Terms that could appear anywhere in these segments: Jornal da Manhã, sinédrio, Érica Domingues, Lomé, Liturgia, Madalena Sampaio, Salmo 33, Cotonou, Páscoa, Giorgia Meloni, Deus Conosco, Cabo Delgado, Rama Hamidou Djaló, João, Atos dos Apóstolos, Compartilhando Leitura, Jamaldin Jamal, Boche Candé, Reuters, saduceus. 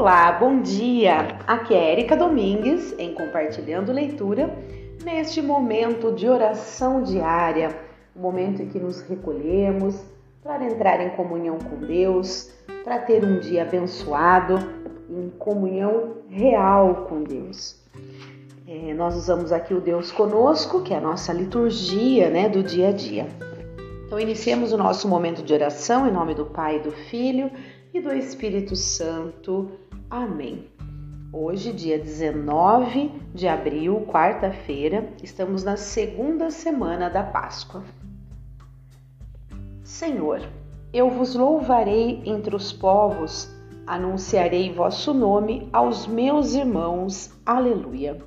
Olá, bom dia! Aqui é Érica Domingues em Compartilhando Leitura, neste momento de oração diária, um momento em que nos recolhemos para entrar em comunhão com Deus, para ter um dia abençoado, em comunhão real com Deus. Nós usamos aqui o Deus Conosco, que é a nossa liturgia, né, do dia a dia. Então iniciemos o nosso momento de oração em nome do Pai, do Filho e do Espírito Santo. Amém. Hoje, dia 19 de abril, quarta-feira, estamos na segunda semana da Páscoa. Senhor, eu vos louvarei entre os povos, anunciarei vosso nome aos meus irmãos. Aleluia.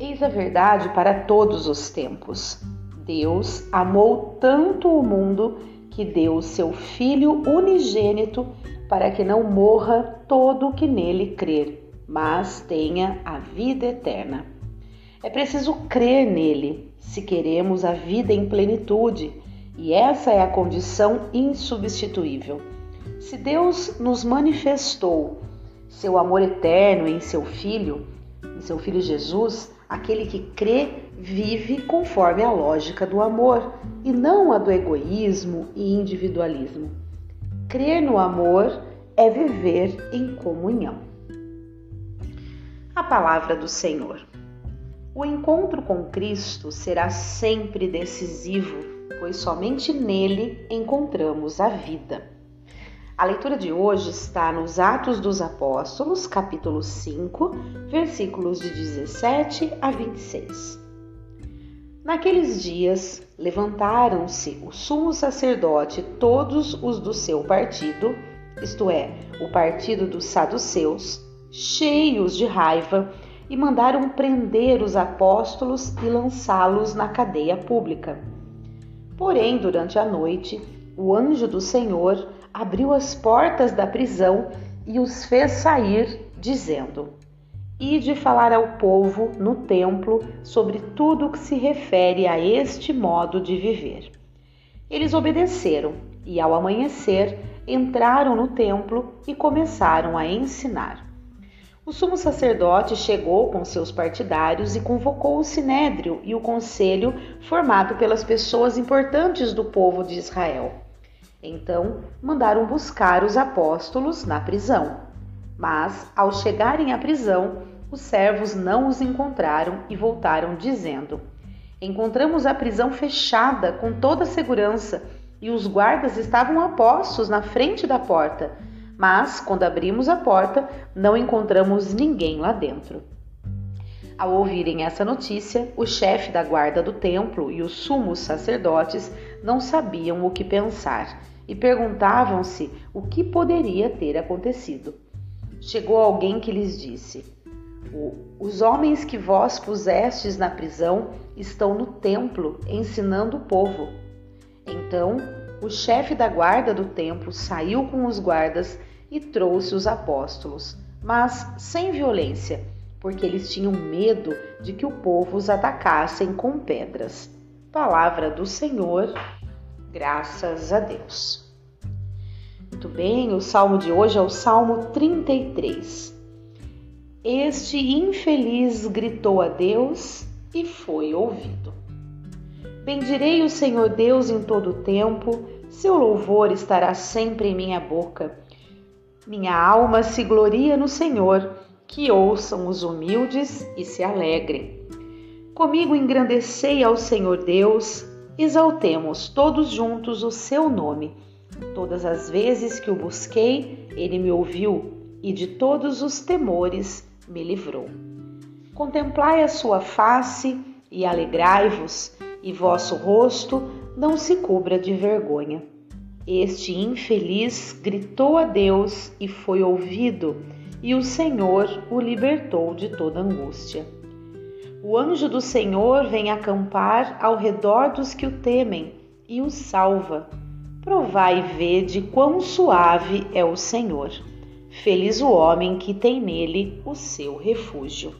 Eis a verdade para todos os tempos. Deus amou tanto o mundo que deu o seu Filho unigênito para que não morra todo o que nele crer, mas tenha a vida eterna. É preciso crer nele se queremos a vida em plenitude, e essa é a condição insubstituível. Se Deus nos manifestou seu amor eterno em seu Filho Jesus, aquele que crê vive conforme a lógica do amor e não a do egoísmo e individualismo. Crer no amor é viver em comunhão. A palavra do Senhor. O encontro com Cristo será sempre decisivo, pois somente nele encontramos a vida. A leitura de hoje está nos Atos dos Apóstolos, capítulo 5, versículos de 17 a 26. Naqueles dias, levantaram-se o sumo sacerdote, todos os do seu partido, isto é, o partido dos saduceus, cheios de raiva, e mandaram prender os apóstolos e lançá-los na cadeia pública. Porém, durante a noite, o anjo do Senhor abriu as portas da prisão e os fez sair, dizendo: Ide falar ao povo no templo sobre tudo o que se refere a este modo de viver. Eles obedeceram e, ao amanhecer, entraram no templo e começaram a ensinar. O sumo sacerdote chegou com seus partidários e convocou o sinédrio e o conselho formado pelas pessoas importantes do povo de Israel. Então, mandaram buscar os apóstolos na prisão. Mas, ao chegarem à prisão, os servos não os encontraram e voltaram dizendo: Encontramos a prisão fechada com toda a segurança e os guardas estavam a postos na frente da porta, mas quando abrimos a porta não encontramos ninguém lá dentro. Ao ouvirem essa notícia, o chefe da guarda do templo e os sumos sacerdotes não sabiam o que pensar e perguntavam-se o que poderia ter acontecido. Chegou alguém que lhes disse: Os homens que vós pusestes na prisão estão no templo ensinando o povo. Então, o chefe da guarda do templo saiu com os guardas e trouxe os apóstolos, mas sem violência, porque eles tinham medo de que o povo os atacassem com pedras. Palavra do Senhor, graças a Deus. Muito bem, o salmo de hoje é o Salmo 33. Este infeliz gritou a Deus e foi ouvido. Bendirei o Senhor Deus em todo o tempo, seu louvor estará sempre em minha boca. Minha alma se gloria no Senhor, que ouçam os humildes e se alegrem. Comigo engrandecei ao Senhor Deus, exaltemos todos juntos o seu nome. Todas as vezes que o busquei, ele me ouviu e de todos os temores me livrou. Contemplai a sua face e alegrai-vos, e vosso rosto não se cubra de vergonha. Este infeliz gritou a Deus e foi ouvido, e o Senhor o libertou de toda angústia. O anjo do Senhor vem acampar ao redor dos que o temem e o salva. Provai e vede quão suave é o Senhor. Feliz o homem que tem nele o seu refúgio.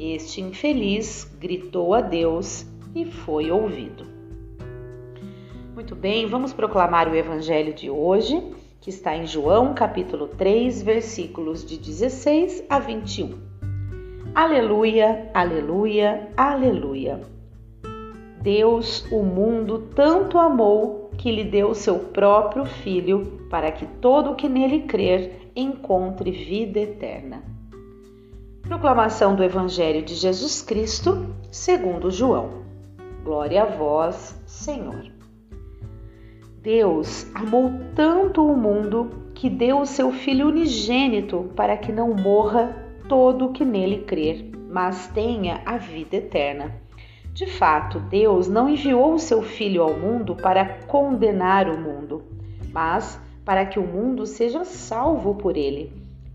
Este infeliz gritou a Deus e foi ouvido. Muito bem, vamos proclamar o Evangelho de hoje, que está em João, capítulo 3, versículos de 16 a 21. Aleluia, aleluia, aleluia. Deus, o mundo, tanto amou que lhe deu o seu próprio Filho, para que todo o que nele crer encontre vida eterna. Proclamação do Evangelho de Jesus Cristo, segundo João. Glória a vós, Senhor. Deus amou tanto o mundo que deu o seu Filho unigênito para que não morra todo o que nele crer, mas tenha a vida eterna. De fato, Deus não enviou o seu Filho ao mundo para condenar o mundo, mas para que o mundo seja salvo por ele.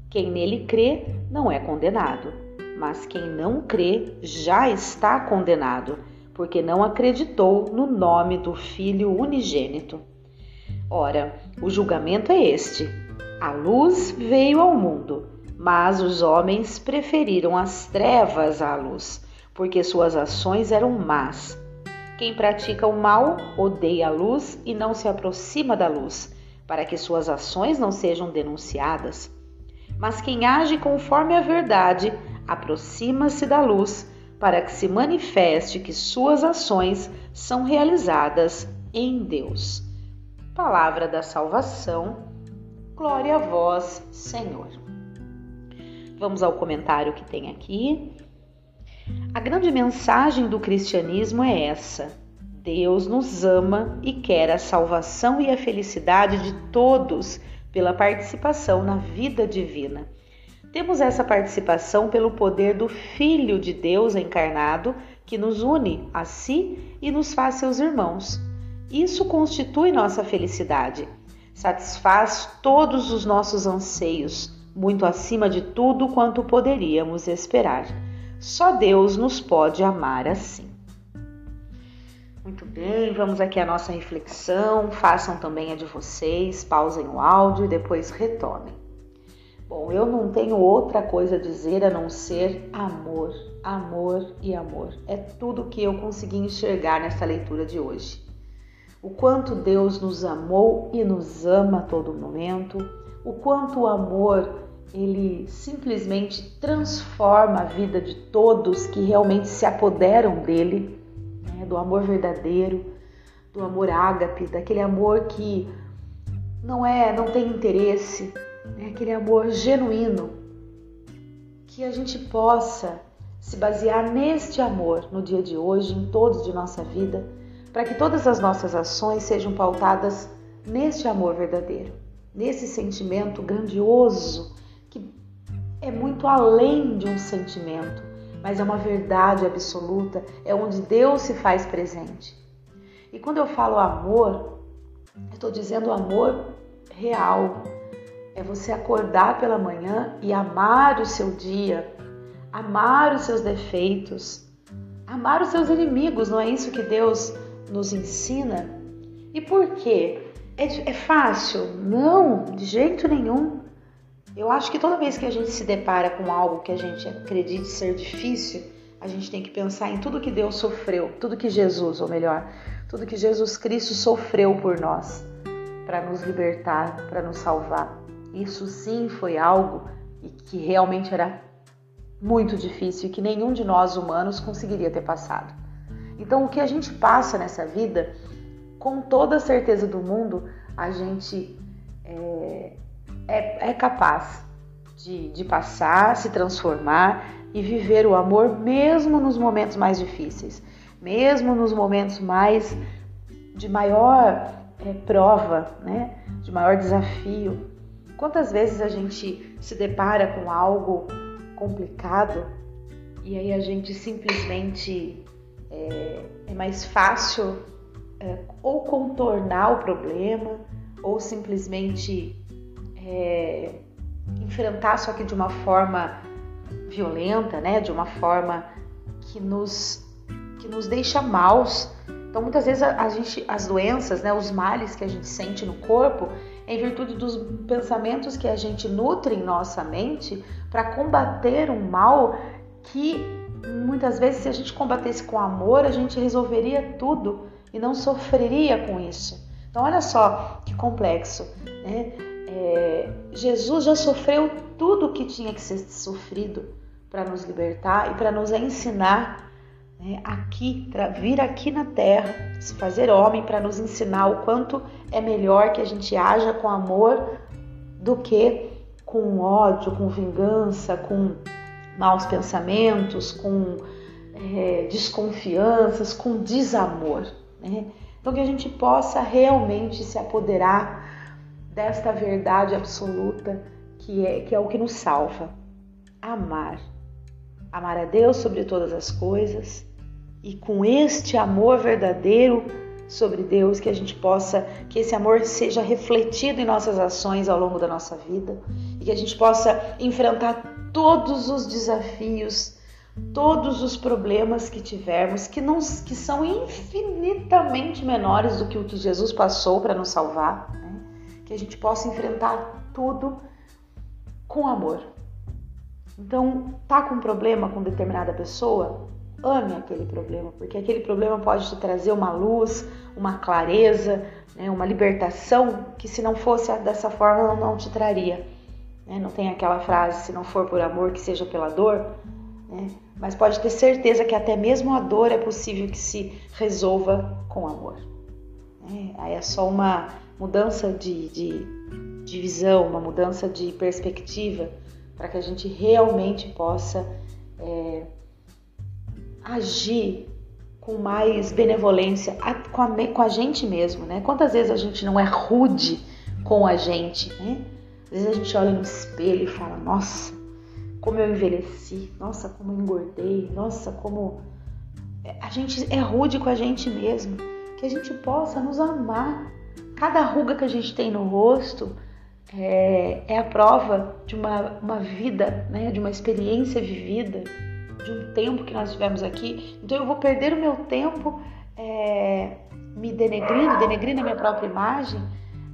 Quem nele crê não é condenado, mas quem não crê já está condenado, porque não acreditou no nome do Filho unigênito. Ora, o julgamento é este: a luz veio ao mundo, mas os homens preferiram as trevas à luz, porque suas ações eram más. Quem pratica o mal odeia a luz e não se aproxima da luz, para que suas ações não sejam denunciadas. Mas quem age conforme a verdade aproxima-se da luz, para que se manifeste que suas ações são realizadas em Deus. Palavra da salvação. Glória a vós, Senhor. Vamos ao comentário que tem aqui. A grande mensagem do cristianismo é essa: Deus nos ama e quer a salvação e a felicidade de todos pela participação na vida divina. Temos essa participação pelo poder do Filho de Deus encarnado, que nos une a si e nos faz seus irmãos. Isso constitui nossa felicidade, satisfaz todos os nossos anseios, muito acima de tudo quanto poderíamos esperar. Só Deus nos pode amar assim. Muito bem, vamos aqui à nossa reflexão. Façam também a de vocês, pausem o áudio e depois retornem. Bom, eu não tenho outra coisa a dizer a não ser amor, amor e amor. É tudo que eu consegui enxergar nessa leitura de hoje. O quanto Deus nos amou e nos ama a todo momento, o quanto o amor, ele simplesmente transforma a vida de todos que realmente se apoderam dele, né? Do amor verdadeiro, do amor ágape, daquele amor que não tem interesse, né? Aquele amor genuíno, que a gente possa se basear neste amor no dia de hoje, em todos de nossa vida, para que todas as nossas ações sejam pautadas neste amor verdadeiro, nesse sentimento grandioso, é muito além de um sentimento, mas é uma verdade absoluta, é onde Deus se faz presente. E quando eu falo amor, eu estou dizendo amor real. É você acordar pela manhã e amar o seu dia, amar os seus defeitos, amar os seus inimigos, não é isso que Deus nos ensina? E por quê? É fácil? Não, de jeito nenhum. Eu acho que toda vez que a gente se depara com algo que a gente acredite ser difícil, a gente tem que pensar em tudo que Deus sofreu, tudo que Jesus Cristo sofreu por nós, para nos libertar, para nos salvar. Isso sim foi algo que realmente era muito difícil e que nenhum de nós humanos conseguiria ter passado. Então, o que a gente passa nessa vida, com toda a certeza do mundo, a gente é capaz de passar, se transformar e viver o amor mesmo nos momentos mais difíceis, mesmo nos momentos de maior prova, né? De maior desafio. Quantas vezes a gente se depara com algo complicado e aí a gente simplesmente é mais fácil ou contornar o problema ou simplesmente enfrentar, só que de uma forma violenta, né? De uma forma que nos deixa maus. Então, muitas vezes as doenças, né? Os males que a gente sente no corpo, é em virtude dos pensamentos que a gente nutre em nossa mente para combater um mal que, muitas vezes, se a gente combatesse com amor, a gente resolveria tudo e não sofreria com isso. Então, olha só que complexo, né? Jesus já sofreu tudo o que tinha que ser sofrido para nos libertar e para nos ensinar, né, aqui, para vir aqui na terra, se fazer homem, para nos ensinar o quanto é melhor que a gente haja com amor do que com ódio, com vingança, com maus pensamentos, com desconfianças, com desamor, né? Então que a gente possa realmente se apoderar desta verdade absoluta que é o que nos salva. Amar. Amar a Deus sobre todas as coisas e com este amor verdadeiro sobre Deus, que esse amor seja refletido em nossas ações ao longo da nossa vida e que a gente possa enfrentar todos os desafios, todos os problemas que tivermos, que são infinitamente menores do que o que Jesus passou para nos salvar, né? Que a gente possa enfrentar tudo com amor. Então, tá com um problema com determinada pessoa? Ame aquele problema, porque aquele problema pode te trazer uma luz, uma clareza, né, uma libertação que, se não fosse dessa forma, não te traria, né? Não tem aquela frase, se não for por amor, que seja pela dor, né? Mas pode ter certeza que até mesmo a dor é possível que se resolva com amor, né? Aí é só uma mudança de visão, uma mudança de perspectiva, para que a gente realmente possa agir com mais benevolência com a gente mesmo, né? Quantas vezes a gente não é rude com a gente, né? Às vezes a gente olha no espelho e fala, nossa, como eu envelheci, nossa, como eu engordei, nossa, como... A gente é rude com a gente mesmo, que a gente possa nos amar. Cada ruga que a gente tem no rosto é a prova de uma vida, né? De uma experiência vivida, de um tempo que nós tivemos aqui. Então eu vou perder o meu tempo me denegrindo a minha própria imagem,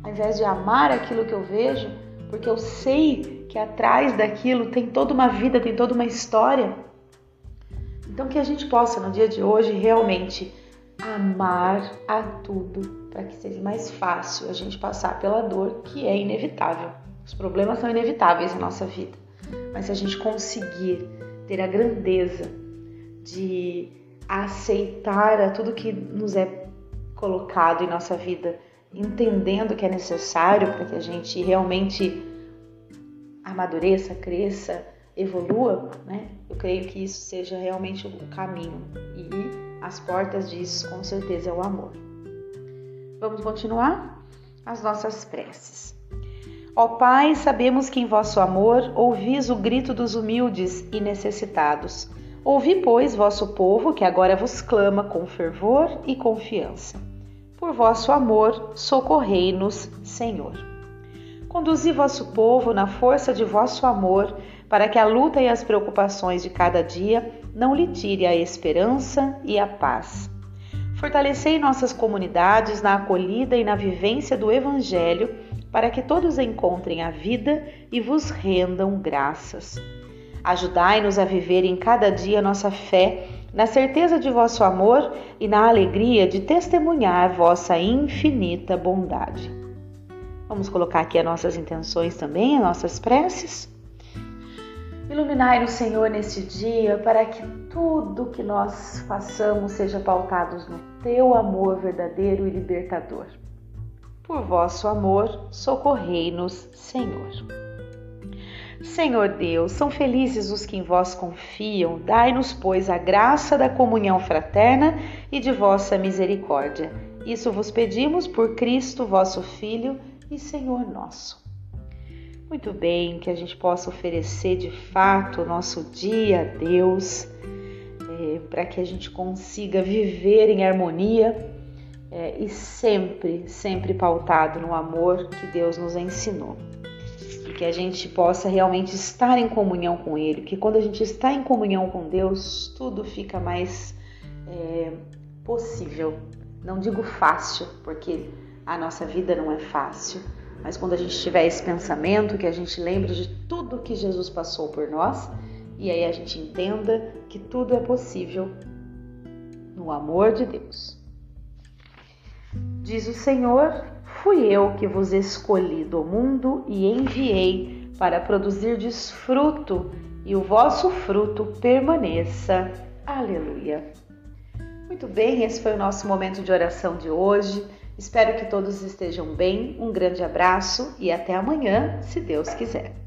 ao invés de amar aquilo que eu vejo, porque eu sei que atrás daquilo tem toda uma vida, tem toda uma história. Então que a gente possa, no dia de hoje, realmente amar a tudo, para que seja mais fácil a gente passar pela dor, que é inevitável. Os problemas são inevitáveis na nossa vida, mas se a gente conseguir ter a grandeza de aceitar a tudo que nos é colocado em nossa vida, entendendo que é necessário para que a gente realmente amadureça, cresça, evolua, né? Eu creio que isso seja realmente o caminho, e as portas disso, com certeza, é o amor. Vamos continuar as nossas preces. Ó Pai, sabemos que em vosso amor ouvis o grito dos humildes e necessitados. Ouvi, pois, vosso povo, que agora vos clama com fervor e confiança. Por vosso amor, socorrei-nos, Senhor. Conduzi vosso povo na força de vosso amor, para que a luta e as preocupações de cada dia não lhe tire a esperança e a paz. Fortalecei nossas comunidades na acolhida e na vivência do Evangelho, para que todos encontrem a vida e vos rendam graças. Ajudai-nos a viver em cada dia nossa fé, na certeza de vosso amor e na alegria de testemunhar vossa infinita bondade. Vamos colocar aqui as nossas intenções também, as nossas preces. Iluminai-nos, Senhor, neste dia, para que tudo que nós façamos seja pautado no teu amor verdadeiro e libertador. Por vosso amor, socorrei-nos, Senhor. Senhor Deus, são felizes os que em vós confiam. Dai-nos, pois, a graça da comunhão fraterna e de vossa misericórdia. Isso vos pedimos por Cristo, vosso Filho e Senhor nosso. Muito bem, que a gente possa oferecer de fato o nosso dia a Deus, para que a gente consiga viver em harmonia, e sempre, sempre pautado no amor que Deus nos ensinou. E que a gente possa realmente estar em comunhão com Ele, que quando a gente está em comunhão com Deus, tudo fica mais possível. Não digo fácil, porque a nossa vida não é fácil, mas quando a gente tiver esse pensamento, que a gente lembre de tudo que Jesus passou por nós, e aí a gente entenda que tudo é possível no amor de Deus. Diz o Senhor, fui eu que vos escolhi do mundo e enviei para produzirdes fruto e o vosso fruto permaneça. Aleluia. Muito bem, esse foi o nosso momento de oração de hoje. Espero que todos estejam bem. Um grande abraço e até amanhã, se Deus quiser.